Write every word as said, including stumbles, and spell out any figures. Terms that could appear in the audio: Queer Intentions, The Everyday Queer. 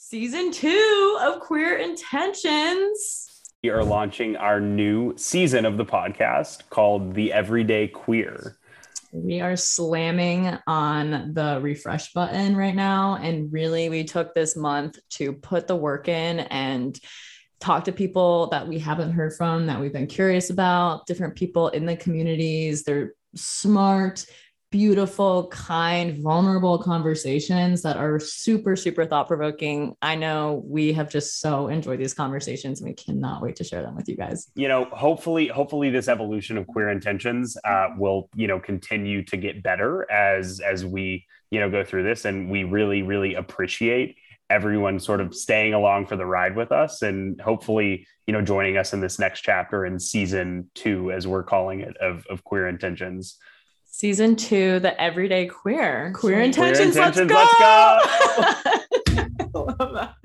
Season two of Queer Intentions. We are launching our new season of the podcast called The Everyday Queer. We are slamming on the refresh button right now. And really, we took this month to put the work in and talk to people that we haven't heard from, that we've been curious about, different people in the communities. They're smart, beautiful, kind, vulnerable conversations that are super, super thought-provoking. I know we have just so enjoyed these conversations, and we cannot wait to share them with you guys. You know, hopefully, hopefully this evolution of Queer Intentions uh, will, you know, continue to get better as, as we, you know, go through this. And we really, really appreciate everyone sort of staying along for the ride with us, and hopefully, you know, joining us in this next chapter in season two, as we're calling it, of, of Queer Intentions. Season two, The Everyday Queer. Queer Intentions, Queer Intentions let's go! Let's go. I love that.